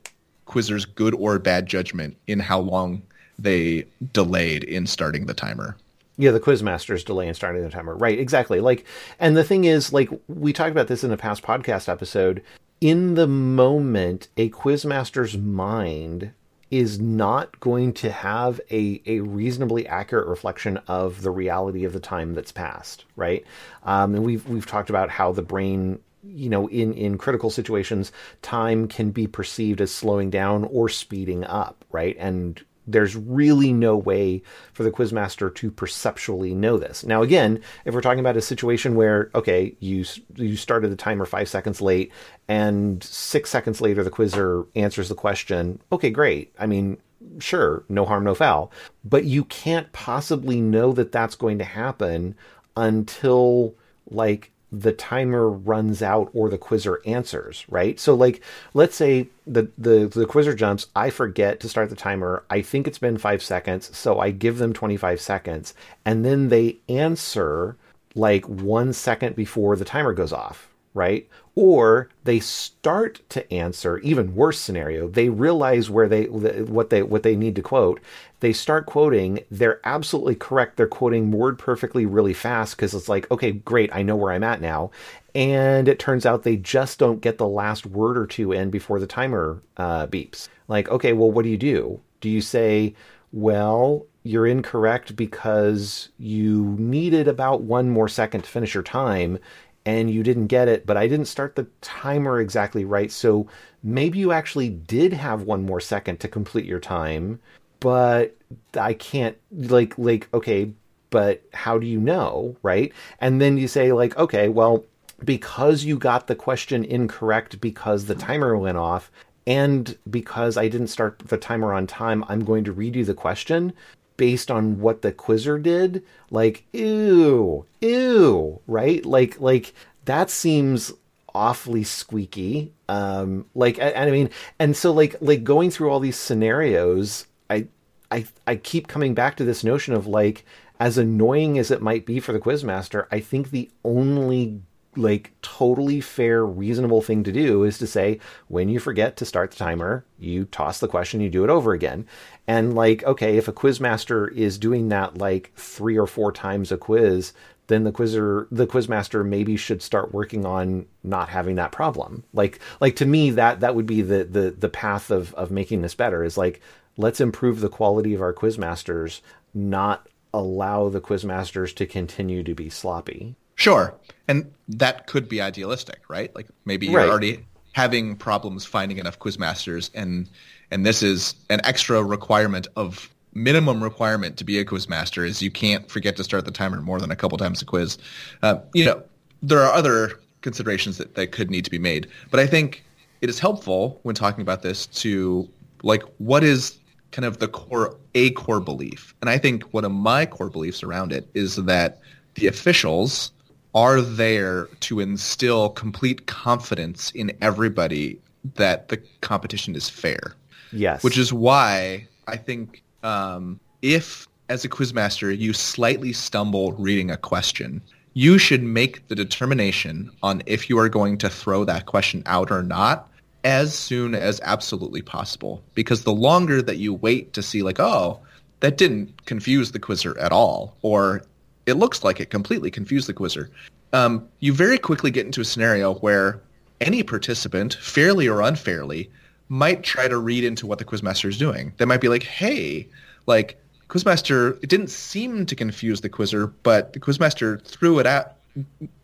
quizzer's good or bad judgment in how long they delayed in starting the timer. Yeah, the quizmaster's delay in starting the timer. Right, exactly. Like, and the thing is, like, we talked about this in a past podcast episode. In the moment, a quizmaster's mind is not going to have a, a reasonably accurate reflection of the reality of the time that's passed, right? Um, and we've we've talked about how the brain, you know, in, in critical situations, time can be perceived as slowing down or speeding up, right? And there's really no way for the quizmaster to perceptually know this. Now, again, if we're talking about a situation where, okay, you you started the timer five seconds late and six seconds later the quizzer answers the question, okay, great. I mean, sure, no harm, no foul. But you can't possibly know that that's going to happen until, like, the timer runs out or the quizzer answers, right? So, like, let's say the, the, the quizzer jumps, I forget to start the timer. I think it's been five seconds, so I give them twenty-five seconds. And then they answer, like, one second before the timer goes off, right? Or they start to answer, even worse scenario, they realize where they what they what they need to quote. They start quoting, they're absolutely correct. They're quoting word perfectly really fast because it's like, okay, great, I know where I'm at now. And it turns out they just don't get the last word or two in before the timer uh, beeps. Like, okay, well, what do you do? Do you say, well, you're incorrect because you needed about one more second to finish your time and you didn't get it, but I didn't start the timer exactly right. So maybe you actually did have one more second to complete your time, but I can't, like, like, okay, but how do you know, right? And then you say, like, okay, well, because you got the question incorrect because the timer went off and because I didn't start the timer on time, I'm going to redo the question based on what the quizzer did. Like, ew, ew, right? Like, like that seems awfully squeaky. Um, like, I, I mean, and so like, like going through all these scenarios, I, I, I keep coming back to this notion of, like, as annoying as it might be for the quizmaster, I think the only, like, totally fair, reasonable thing to do is to say, when you forget to start the timer, you toss the question, you do it over again. And, like, okay, if a quizmaster is doing that, like, three or four times a quiz, then the quizzer, the quizmaster maybe should start working on not having that problem. Like, like to me, that, that would be the, the, the path of, of making this better is, like, let's improve the quality of our quizmasters, not allow the quizmasters to continue to be sloppy. Sure. And that could be idealistic, right? Like, maybe you're right. Already having problems finding enough quizmasters, and and this is an extra requirement of minimum requirement to be a quizmaster is you can't forget to start the timer more than a couple times a quiz. Uh, you know, there are other considerations that, that could need to be made. But I think it is helpful when talking about this to, like, what is kind of the core, a core belief? And I think one of my core beliefs around it is that the officials are there to instill complete confidence in everybody that the competition is fair. Yes. Which is why I think um, if, as a quizmaster, you slightly stumble reading a question, you should make the determination on if you are going to throw that question out or not as soon as absolutely possible. Because the longer that you wait to see, like, oh, that didn't confuse the quizzer at all, or it looks like it completely confused the quizzer. Um, you very quickly get into a scenario where any participant, fairly or unfairly, might try to read into what the quizmaster is doing. They might be like, hey, like quizmaster, it didn't seem to confuse the quizzer, but the quizmaster threw it out.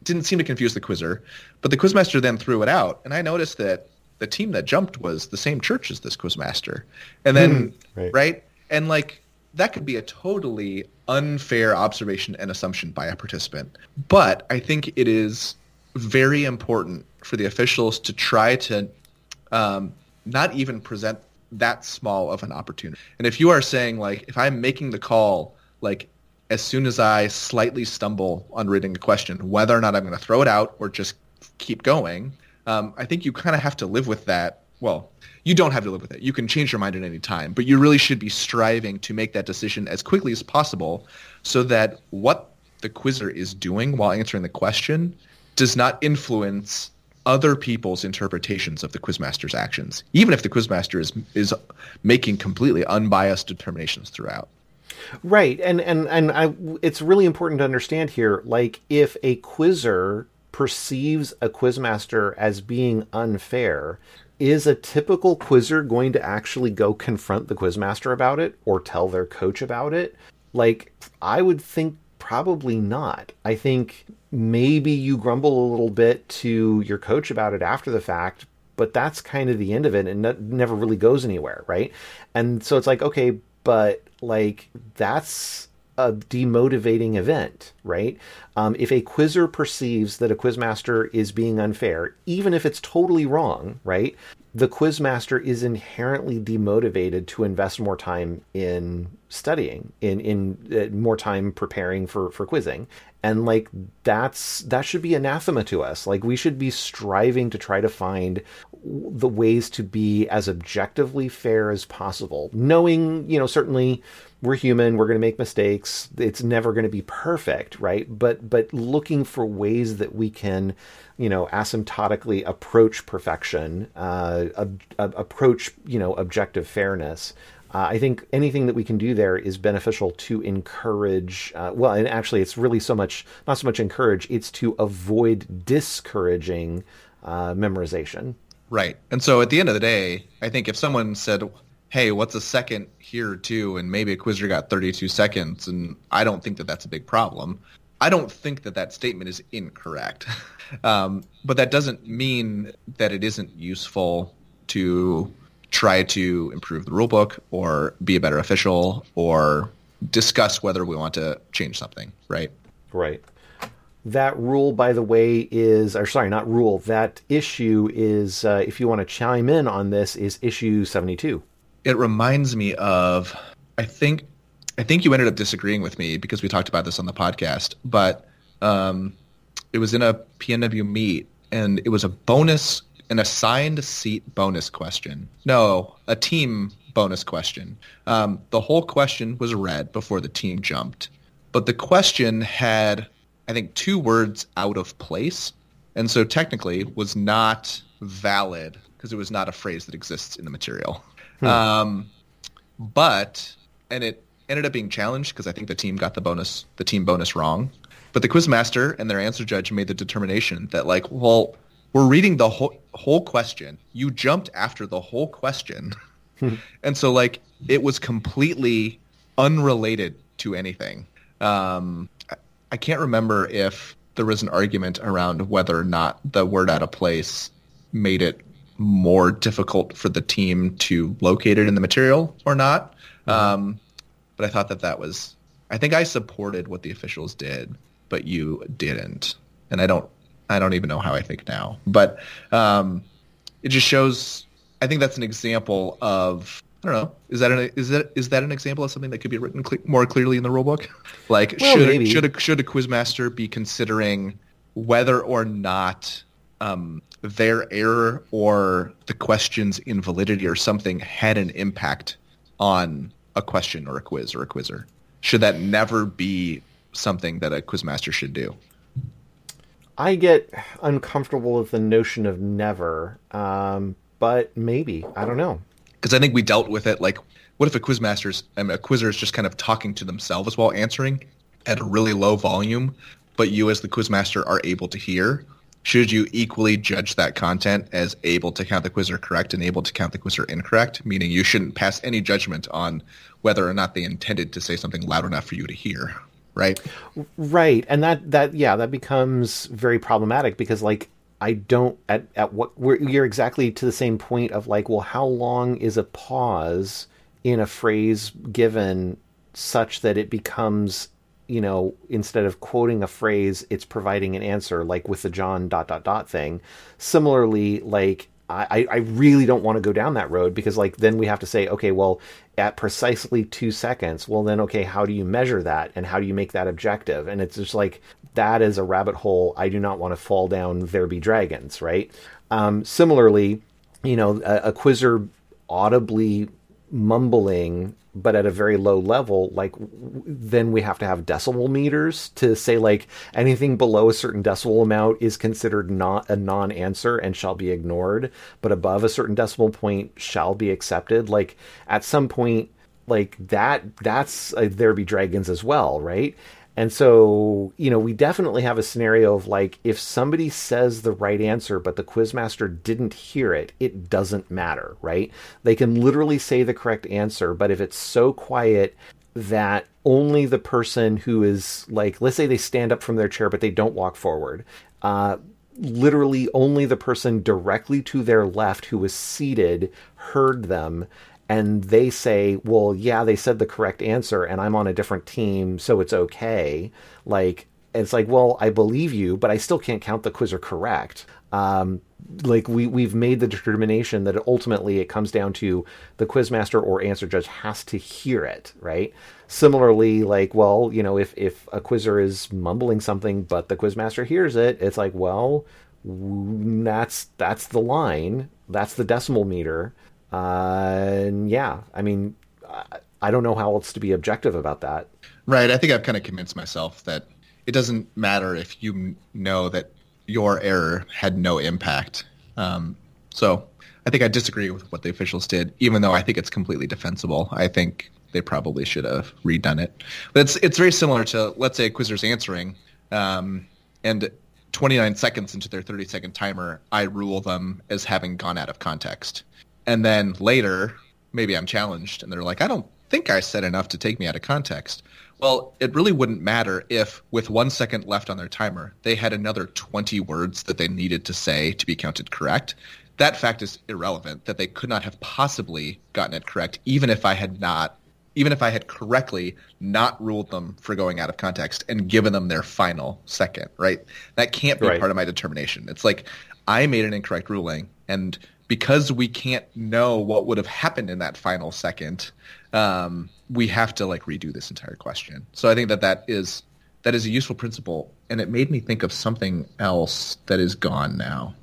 Didn't seem to confuse the quizzer, but the quizmaster then threw it out. And I noticed that the team that jumped was the same church as this quizmaster. And then, mm, right. right? And like, that could be a totally unfair observation and assumption by a participant. But I think it is very important for the officials to try to um, not even present that small of an opportunity. And if you are saying, like, if I'm making the call, like, as soon as I slightly stumble on reading a question, whether or not I'm going to throw it out or just keep going, um, I think you kind of have to live with that. Well, you don't have to live with it. You can change your mind at any time, but you really should be striving to make that decision as quickly as possible so that what the quizzer is doing while answering the question does not influence other people's interpretations of the quizmaster's actions, even if the quizmaster is is making completely unbiased determinations throughout. Right. And and, and I, it's really important to understand here, like, if a quizzer perceives a quizmaster as being unfair, is a typical quizzer going to actually go confront the quizmaster about it or tell their coach about it? Like, I would think probably not. I think maybe you grumble a little bit to your coach about it after the fact, but that's kind of the end of it, and that never really goes anywhere, right? And so it's like, okay, but like, that's a demotivating event, right? Um, if a quizzer perceives that a quizmaster is being unfair, even if it's totally wrong, right, the quizmaster is inherently demotivated to invest more time in studying, in in uh, more time preparing for for quizzing. And like, that's that should be anathema to us. Like, we should be striving to try to find the ways to be as objectively fair as possible, knowing, you know, certainly we're human, we're going to make mistakes, it's never going to be perfect, right? But but looking for ways that we can, you know, asymptotically approach perfection, uh, ob- ob- approach, you know, objective fairness. Uh, I think anything that we can do there is beneficial to encourage, uh, well, and actually it's really so much, not so much encourage, it's to avoid discouraging uh, memorization. Right. And so at the end of the day, I think if someone said, hey, what's a second here too, and maybe a quizzer got thirty-two seconds, and I don't think that that's a big problem, I don't think that that statement is incorrect. um, but that doesn't mean that it isn't useful to try to improve the rule book or be a better official or discuss whether we want to change something, right? Right. That rule, by the way, is, or sorry, not rule, that issue is, uh, if you want to chime in on this, is issue seventy-two. It reminds me of, I think, I think you ended up disagreeing with me because we talked about this on the podcast, but um, it was in a P N W meet, and it was a bonus an assigned seat bonus question. No, a team bonus question. Um, the whole question was read before the team jumped. But the question had, I think, two words out of place. And so technically was not valid because it was not a phrase that exists in the material. Hmm. Um, but, and it ended up being challenged because I think the team got the bonus, the team bonus wrong. But the quizmaster and their answer judge made the determination that, like, well, we're reading the whole, whole question. You jumped after the whole question. And so, like, it was completely unrelated to anything. Um, I, I can't remember if there was an argument around whether or not the word out of place made it more difficult for the team to locate it in the material or not. Mm-hmm. Um, but I thought that that was – I think I supported what the officials did, but you didn't. And I don't – I don't even know how I think now, but um, it just shows. I think that's an example of, I don't know. Is that an is that is that an example of something that could be written cle- more clearly in the rulebook? Like, well, should maybe. should a, should a quizmaster be considering whether or not um, their error or the question's invalidity or something had an impact on a question or a quiz or a quizzer? Should that never be something that a quizmaster should do? I get uncomfortable with the notion of never, um, but maybe. I don't know. Because I think we dealt with it. Like, what if a quizmaster's, I mean, a quizzer is just kind of talking to themselves while answering at a really low volume, but you as the quizmaster are able to hear? Should you equally judge that content as able to count the quizzer correct and able to count the quizzer incorrect, meaning you shouldn't pass any judgment on whether or not they intended to say something loud enough for you to hear, right? Right. And that, that yeah, that becomes very problematic because, like, I don't at, – at what we're, you're exactly to the same point of, like, well, how long is a pause in a phrase given such that it becomes, you know, instead of quoting a phrase, it's providing an answer, like with the John dot dot dot thing. Similarly, like, I, I really don't want to go down that road because, like, then we have to say, okay, well, at precisely two seconds, well, then, okay, how do you measure that? And how do you make that objective? And it's just like, that is a rabbit hole. I do not want to fall down. There be dragons, right? Um, similarly, you know, a, a quizzer audibly mumbling, but at a very low level, like, w- then we have to have decibel meters to say, like, anything below a certain decibel amount is considered not a non-answer and shall be ignored, but above a certain decibel point shall be accepted. Like, at some point, like, that that's a, there be dragons as well, right? And so, you know, we definitely have a scenario of, like, if somebody says the right answer, but the quizmaster didn't hear it, it doesn't matter, right? They can literally say the correct answer, but if it's so quiet that only the person who is, like, let's say they stand up from their chair, but they don't walk forward, uh, literally only the person directly to their left who was seated heard them. And they say, well, yeah, they said the correct answer and I'm on a different team, so it's okay. Like, it's like, well, I believe you, but I still can't count the quizzer correct. Um, like we, we've made the determination that ultimately it comes down to the quizmaster or answer judge has to hear it, right? Similarly, like, well, you know, if, if a quizzer is mumbling something, but the quizmaster hears it, it's like, well, that's, that's the line. That's the decimal meter. Uh, yeah, I mean, I don't know how else to be objective about that. Right. I think I've kind of convinced myself that it doesn't matter if you know that your error had no impact. Um, so I think I disagree with what the officials did, even though I think it's completely defensible. I think they probably should have redone it. But it's, it's very similar to, let's say, a quizzer's answering, um, and twenty-nine seconds into their thirty-second timer, I rule them as having gone out of context. And then later, maybe I'm challenged, and they're like, I don't think I said enough to take me out of context. Well, it really wouldn't matter if, with one second left on their timer, they had another twenty words that they needed to say to be counted correct. That fact is irrelevant, that they could not have possibly gotten it correct, even if I had not, even if I had correctly not ruled them for going out of context and given them their final second, right? That can't be right. Part of my determination. It's like, I made an incorrect ruling, and because we can't know what would have happened in that final second, um, we have to, like, redo this entire question. So I think that that is, that is a useful principle, and it made me think of something else that is gone now.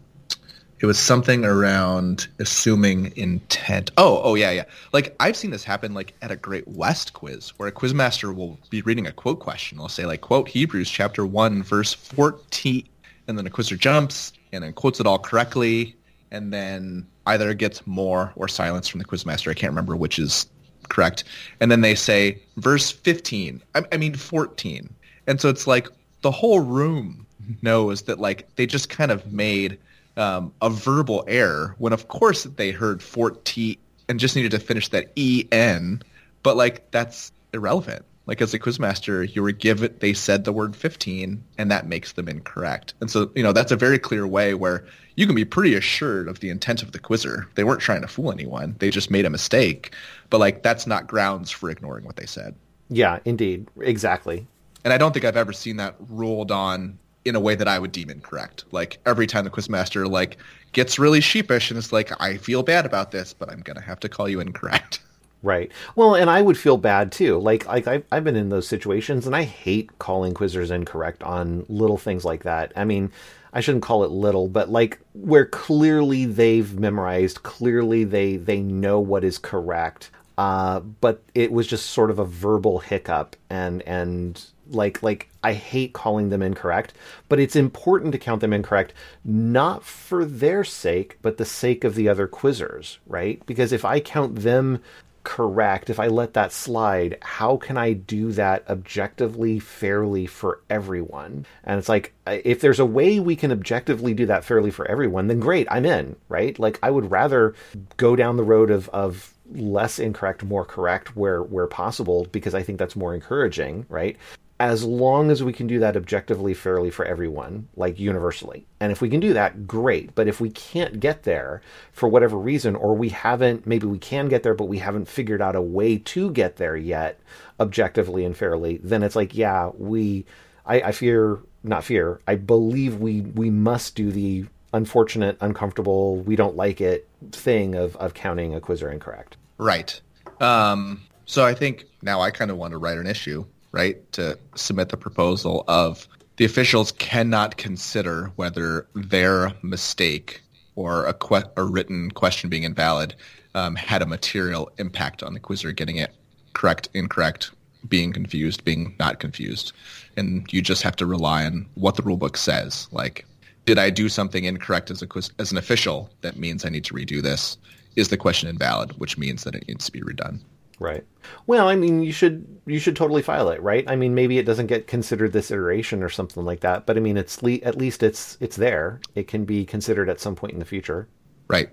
It was something around assuming intent. Oh, oh yeah, yeah. Like, I've seen this happen, like, at a Great West quiz, where a quizmaster will be reading a quote question. They'll say, like, quote, Hebrews chapter one, verse fourteen, and then a quizzer jumps and then quotes it all correctly, and then either gets more or silence from the quizmaster. I can't remember which is correct. And then they say, verse fifteen, I, I mean fourteen. And so it's like the whole room knows that, like, they just kind of made um, a verbal error when, of course, they heard fourteen and just needed to finish that E N. But, like, that's irrelevant. Like, as a quizmaster, you were given, they said the word fifteen, and that makes them incorrect. And so, you know, that's a very clear way where you can be pretty assured of the intent of the quizzer. They weren't trying to fool anyone. They just made a mistake. But, like, that's not grounds for ignoring what they said. Yeah, indeed. Exactly. And I don't think I've ever seen that ruled on in a way that I would deem incorrect. Like, every time the quizmaster, like, gets really sheepish and is like, I feel bad about this, but I'm going to have to call you incorrect. Right. Well, and I would feel bad too. Like, like I've, I've been in those situations, and I hate calling quizzers incorrect on little things like that. I mean, I shouldn't call it little, but, like, where clearly they've memorized, clearly they, they know what is correct. Uh, but it was just sort of a verbal hiccup, and, and like, like I hate calling them incorrect, but it's important to count them incorrect, not for their sake, but the sake of the other quizzers, right? Because if I count them correct, if I let that slide, how can I do that objectively, fairly for everyone? And it's like, if there's a way we can objectively do that fairly for everyone, then great, I'm in, right? Like, I would rather go down the road of, of less incorrect, more correct where, where possible, because I think that's more encouraging, right? As long as we can do that objectively, fairly for everyone, like universally. And if we can do that, great. But if we can't get there for whatever reason, or we haven't, maybe we can get there, but we haven't figured out a way to get there yet, objectively and fairly, then it's like, yeah, we, I, I fear, not fear, I believe we, we must do the unfortunate, uncomfortable, we don't like it thing of, of counting a quiz or incorrect. Right. Um, so I think now I kind of want to write an issue, right, to submit the proposal of the officials cannot consider whether their mistake or a, que- a written question being invalid um, had a material impact on the quizzer getting it correct, incorrect, being confused, being not confused. And you just have to rely on what the rulebook says. Like, did I do something incorrect as a quiz- as an official? That means I need to redo this. Is the question invalid, which means that it needs to be redone. Right. Well, I mean, you should you should totally file it, right? I mean, maybe it doesn't get considered this iteration or something like that, but I mean, it's le- at least it's it's there. It can be considered at some point in the future. Right.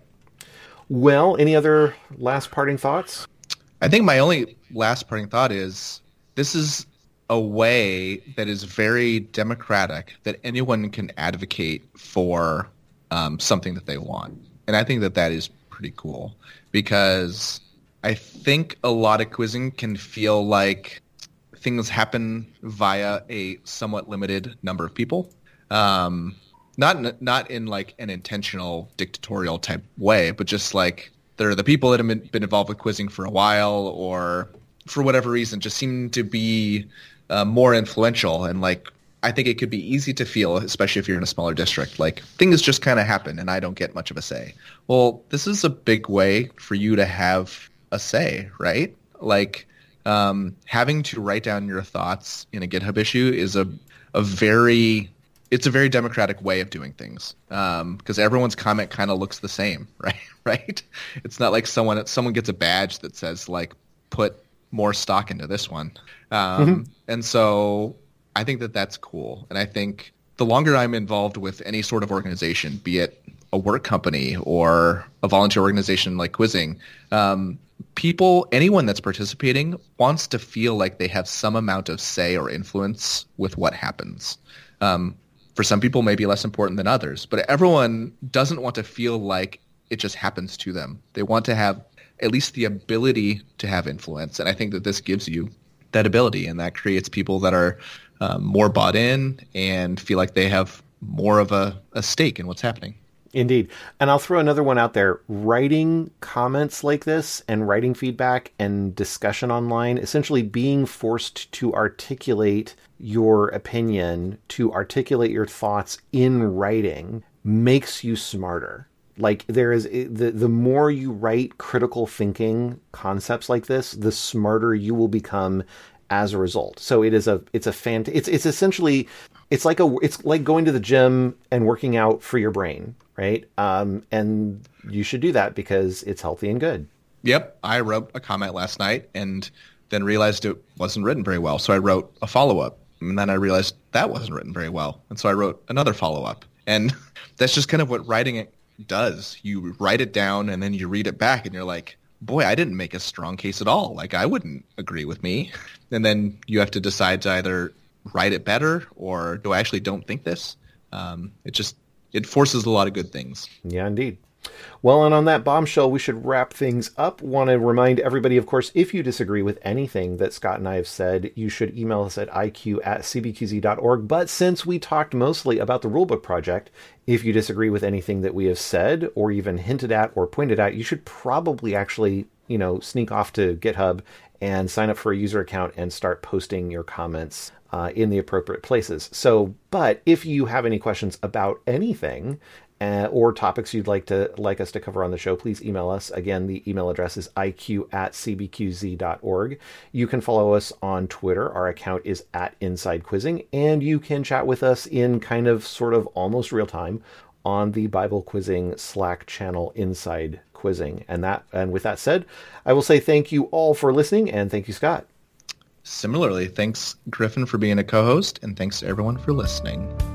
Well, any other last parting thoughts? I think my only last parting thought is this is a way that is very democratic, that anyone can advocate for um, something that they want. And I think that that is pretty cool, because I think a lot of quizzing can feel like things happen via a somewhat limited number of people. Um, not, not in like an intentional dictatorial type way, but just like there are the people that have been, been involved with quizzing for a while, or for whatever reason just seem to be uh, more influential. And like, I think it could be easy to feel, especially if you're in a smaller district, like things just kind of happen and I don't get much of a say. Well, this is a big way for you to have a say, right? Like um, having to write down your thoughts in a GitHub issue is a, a very, it's a very democratic way of doing things, um, because everyone's comment kind of looks the same, right? Right? It's not like someone someone gets a badge that says like put more stock into this one, um, mm-hmm. and so I think that that's cool. And I think the longer I'm involved with any sort of organization, be it a work company or a volunteer organization like quizzing, um, people, anyone that's participating wants to feel like they have some amount of say or influence with what happens. Um, for some people, maybe less important than others, but everyone doesn't want to feel like it just happens to them. They want to have at least the ability to have influence. And I think that this gives you that ability, and that creates people that are um, more bought in and feel like they have more of a, a stake in what's happening. Indeed. And I'll throw another one out there. Writing comments like this and writing feedback and discussion online, essentially being forced to articulate your opinion, to articulate your thoughts in writing, makes you smarter. Like there is the, the more you write critical thinking concepts like this, the smarter you will become as a result. So it is a, it's a fan, it's, it's essentially, it's like a, it's like going to the gym and working out for your brain. Right. Um, and you should do that because it's healthy and good. Yep. I wrote a comment last night and then realized it wasn't written very well. So I wrote a follow-up, and then I realized that wasn't written very well. And so I wrote another follow-up, and that's just kind of what writing it does. You write it down and then you read it back and you're like, boy, I didn't make a strong case at all. Like I wouldn't agree with me. And then you have to decide to either write it better or do I actually don't think this? Um, it just, it forces a lot of good things. Yeah, indeed. Well, and on that bombshell, we should wrap things up. Want to remind everybody, of course, if you disagree with anything that Scott and I have said, you should email us at I Q at C B Q Z dot org. But since we talked mostly about the Rulebook Project, if you disagree with anything that we have said or even hinted at or pointed at, you should probably actually, you know, sneak off to GitHub and sign up for a user account and start posting your comments uh, in the appropriate places. So, but if you have any questions about anything, Uh, or topics you'd like to like us to cover on the show, please email us. Again, the email address is I Q at C B Q Z dot org. You can follow us on Twitter. Our account is at Inside Quizzing, and you can chat with us in kind of sort of almost real time on the Bible Quizzing Slack channel, Inside Quizzing. And that, and with that said, I will say thank you all for listening, and thank you, Scott. Similarly, thanks, Griffin, for being a co-host, and thanks to everyone for listening.